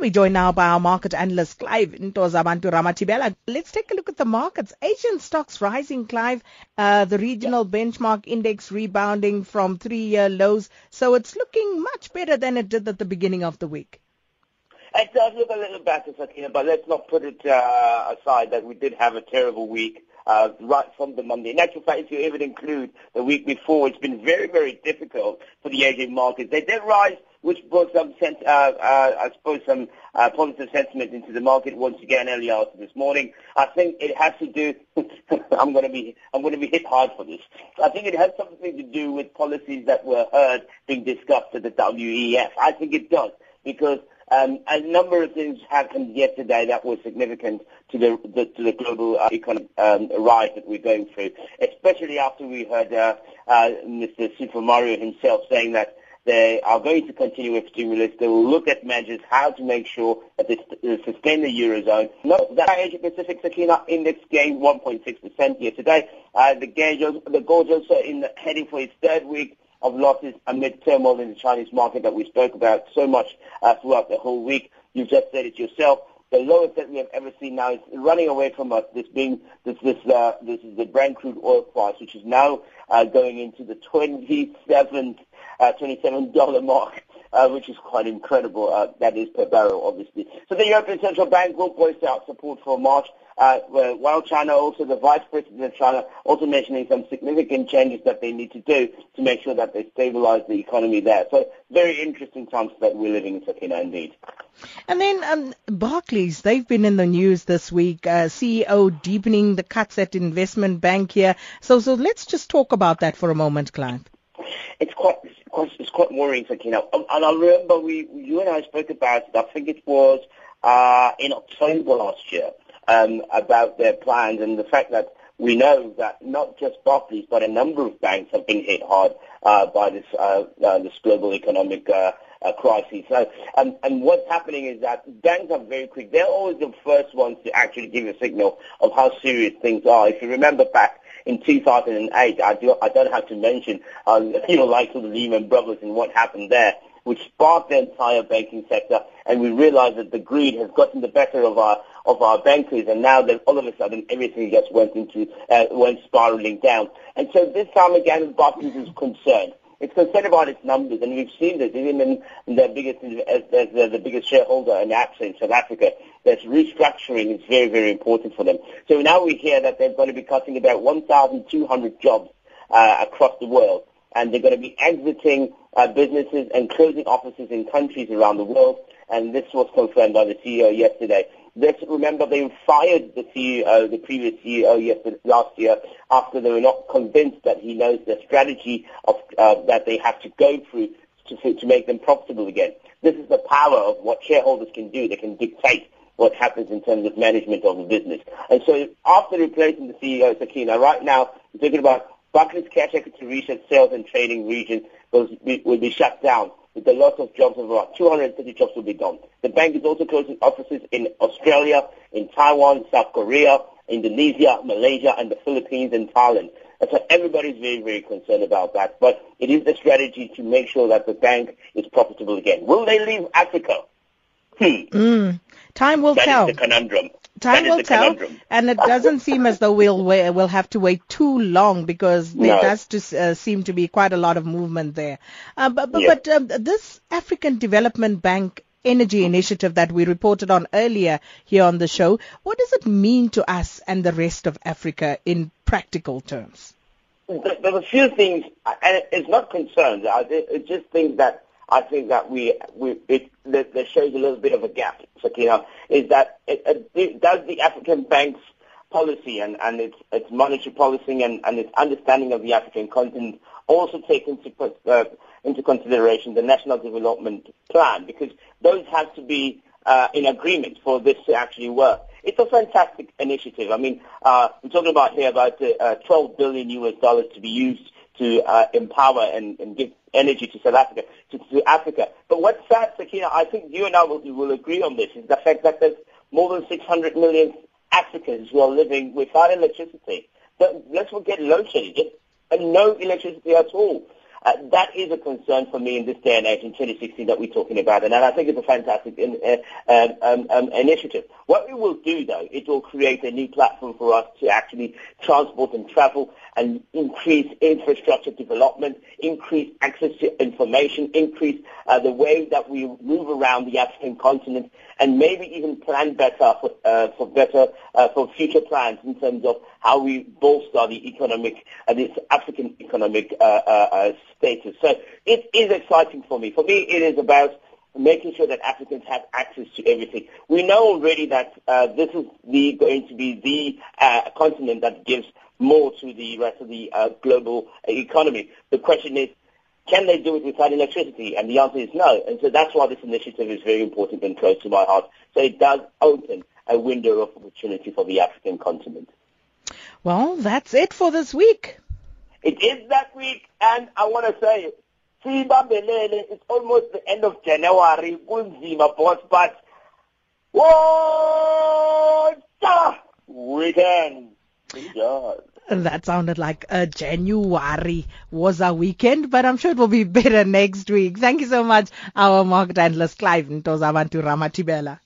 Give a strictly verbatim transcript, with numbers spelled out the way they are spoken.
We're joined now by our market analyst, Clive Ntozabantu Ramachibela. Let's take a look at the markets. Asian stocks rising, Clive. Uh, the regional benchmark index rebounding from three-year lows. So it's looking much better than it did at the beginning of the week. It does look a little better, Sakina, but let's not put it uh, aside that we did have a terrible week uh, right from the Monday. In actual fact, if you even include the week before, it's been very, very difficult for the Asian markets. They did rise, which brought some, uh, uh, I suppose, some uh, positive sentiment into the market once again early after this morning. I think it has to do. I'm going to be, I'm going to be hit hard for this. I think it has something to do with policies that were heard being discussed at the W E F. I think it does because um, a number of things happened yesterday that were significant to the, the to the global uh, economic um, rise that we're going through. Especially after we heard uh, uh, Mister Super Mario himself saying that they are going to continue with stimulus. They will look at measures, how to make sure that they sustain the Eurozone. Note that Asia-Pacific Sakina Index gained one point six percent year today. Uh, the gauge also in the, heading for its third week of losses amid turmoil in the Chinese market that we spoke about so much uh, throughout the whole week. You just said it yourself. The lowest that we have ever seen now is running away from us. This being this this uh, this is the Brent crude oil price, which is now uh, going into the twenty-seven uh, twenty-seven dollar mark, uh, which is quite incredible. Uh, that is per barrel, obviously. So the European Central Bank will voice out support for March, uh, while China, also the Vice President of China, also mentioning some significant changes that they need to do to make sure that they stabilise the economy there. So very interesting times that we're living in, Sakina, indeed. And then um, Barclays, they've been in the news this week. Uh, C E O deepening the cuts at investment bank here. So, so let's just talk about that for a moment, Clive. It's quite, it's quite worrying, Sakina. Um, and I remember we, you and I spoke about it. I think it was uh, in October last year um, about their plans and the fact that we know that not just Barclays, but a number of banks have been hit hard uh, by this uh, uh, this global economic Uh, Uh, crisis. So, and, and what's happening is that banks are very quick. They're always the first ones to actually give a signal of how serious things are. If you remember back in two thousand eight, I, do, I don't have to mention, uh, you know, like the Lehman Brothers and what happened there, which sparked the entire banking sector, and we realized that the greed has gotten the better of our of our bankers, and now that all of a sudden everything just went into uh, went spiraling down. And so this time again, Barclays is concerned. It's concerned about its numbers, and we've seen this even in their biggest, as, as the, the biggest shareholder in A B S A in South Africa. That's restructuring is very, very important for them. So now we hear that they're going to be cutting about one thousand two hundred jobs uh, across the world, and they're going to be exiting uh, businesses and closing offices in countries around the world. And this was confirmed by the C E O yesterday. Let's remember they fired the C E O, the previous C E O, yesterday, last year, after they were not convinced that he knows the strategy of uh, that they have to go through to, to make them profitable again. This is the power of what shareholders can do. They can dictate what happens in terms of management of the business. And so after replacing the C E O, Sakina, right now we're talking about Barclays' cash equity research, sales and trading region will be, will be shut down. The loss of jobs of about two hundred thirty jobs will be gone. The bank is also closing offices in Australia, in Taiwan, South Korea, Indonesia, Malaysia, and the Philippines and Thailand. And so everybody's very, very concerned about that. But it is the strategy to make sure that the bank is profitable again. Will they leave Africa? Hmm. Mm. Time will that tell. That is the conundrum. Time will tell, conundrum. And it doesn't seem as though we'll we'll have to wait too long because there no. does just, uh, seem to be quite a lot of movement there. Uh, but but, yeah. but um, this African Development Bank energy initiative that we reported on earlier here on the show, what does it mean to us and the rest of Africa in practical terms? There's a few things, and it's not concerns. It's just things that I think that we, we it that, that shows a little bit of a gap, Sakina, is that it, it, it, does the African bank's policy and, and its, its monetary policy and, and its understanding of the African continent also take into, uh, into consideration the National Development Plan, because those have to be uh, in agreement for this to actually work. It's a fantastic initiative. I mean, uh, we're talking about here about uh, twelve billion U S dollars to be used to uh, empower and, and give energy to South Africa, to, to Africa. But what's sad, Sakina, I think you and I will, will agree on this, is the fact that there's more than six hundred million Africans who are living without electricity. But let's forget load shedding and no electricity at all. Uh, that is a concern for me in this day and age in twenty sixteen that we're talking about, and I think it's a fantastic in, uh, um, um, initiative. What it will do, though, it will create a new platform for us to actually transport and travel and increase infrastructure development, increase access to information, increase uh, the way that we move around the African continent, and maybe even plan better for, uh, for better uh, for future plans in terms of how we bolster the economic, uh, this African economic uh, uh, status. So it is exciting for me. For me, it is about making sure that Africans have access to everything. We know already that uh, this is the, going to be the uh, continent that gives more to the rest of the uh, global economy. The question is, can they do it without electricity? And the answer is no. And so that's why this initiative is very important and close to my heart. So it does open a window of opportunity for the African continent. Well, that's it for this week. It is that week, and I want to say, it's almost the end of January. Kunzima, boss, but what weekend? That sounded like a January was a weekend, but I'm sure it will be better next week. Thank you so much, our market analyst Clive Ntozabantu Ramachibela.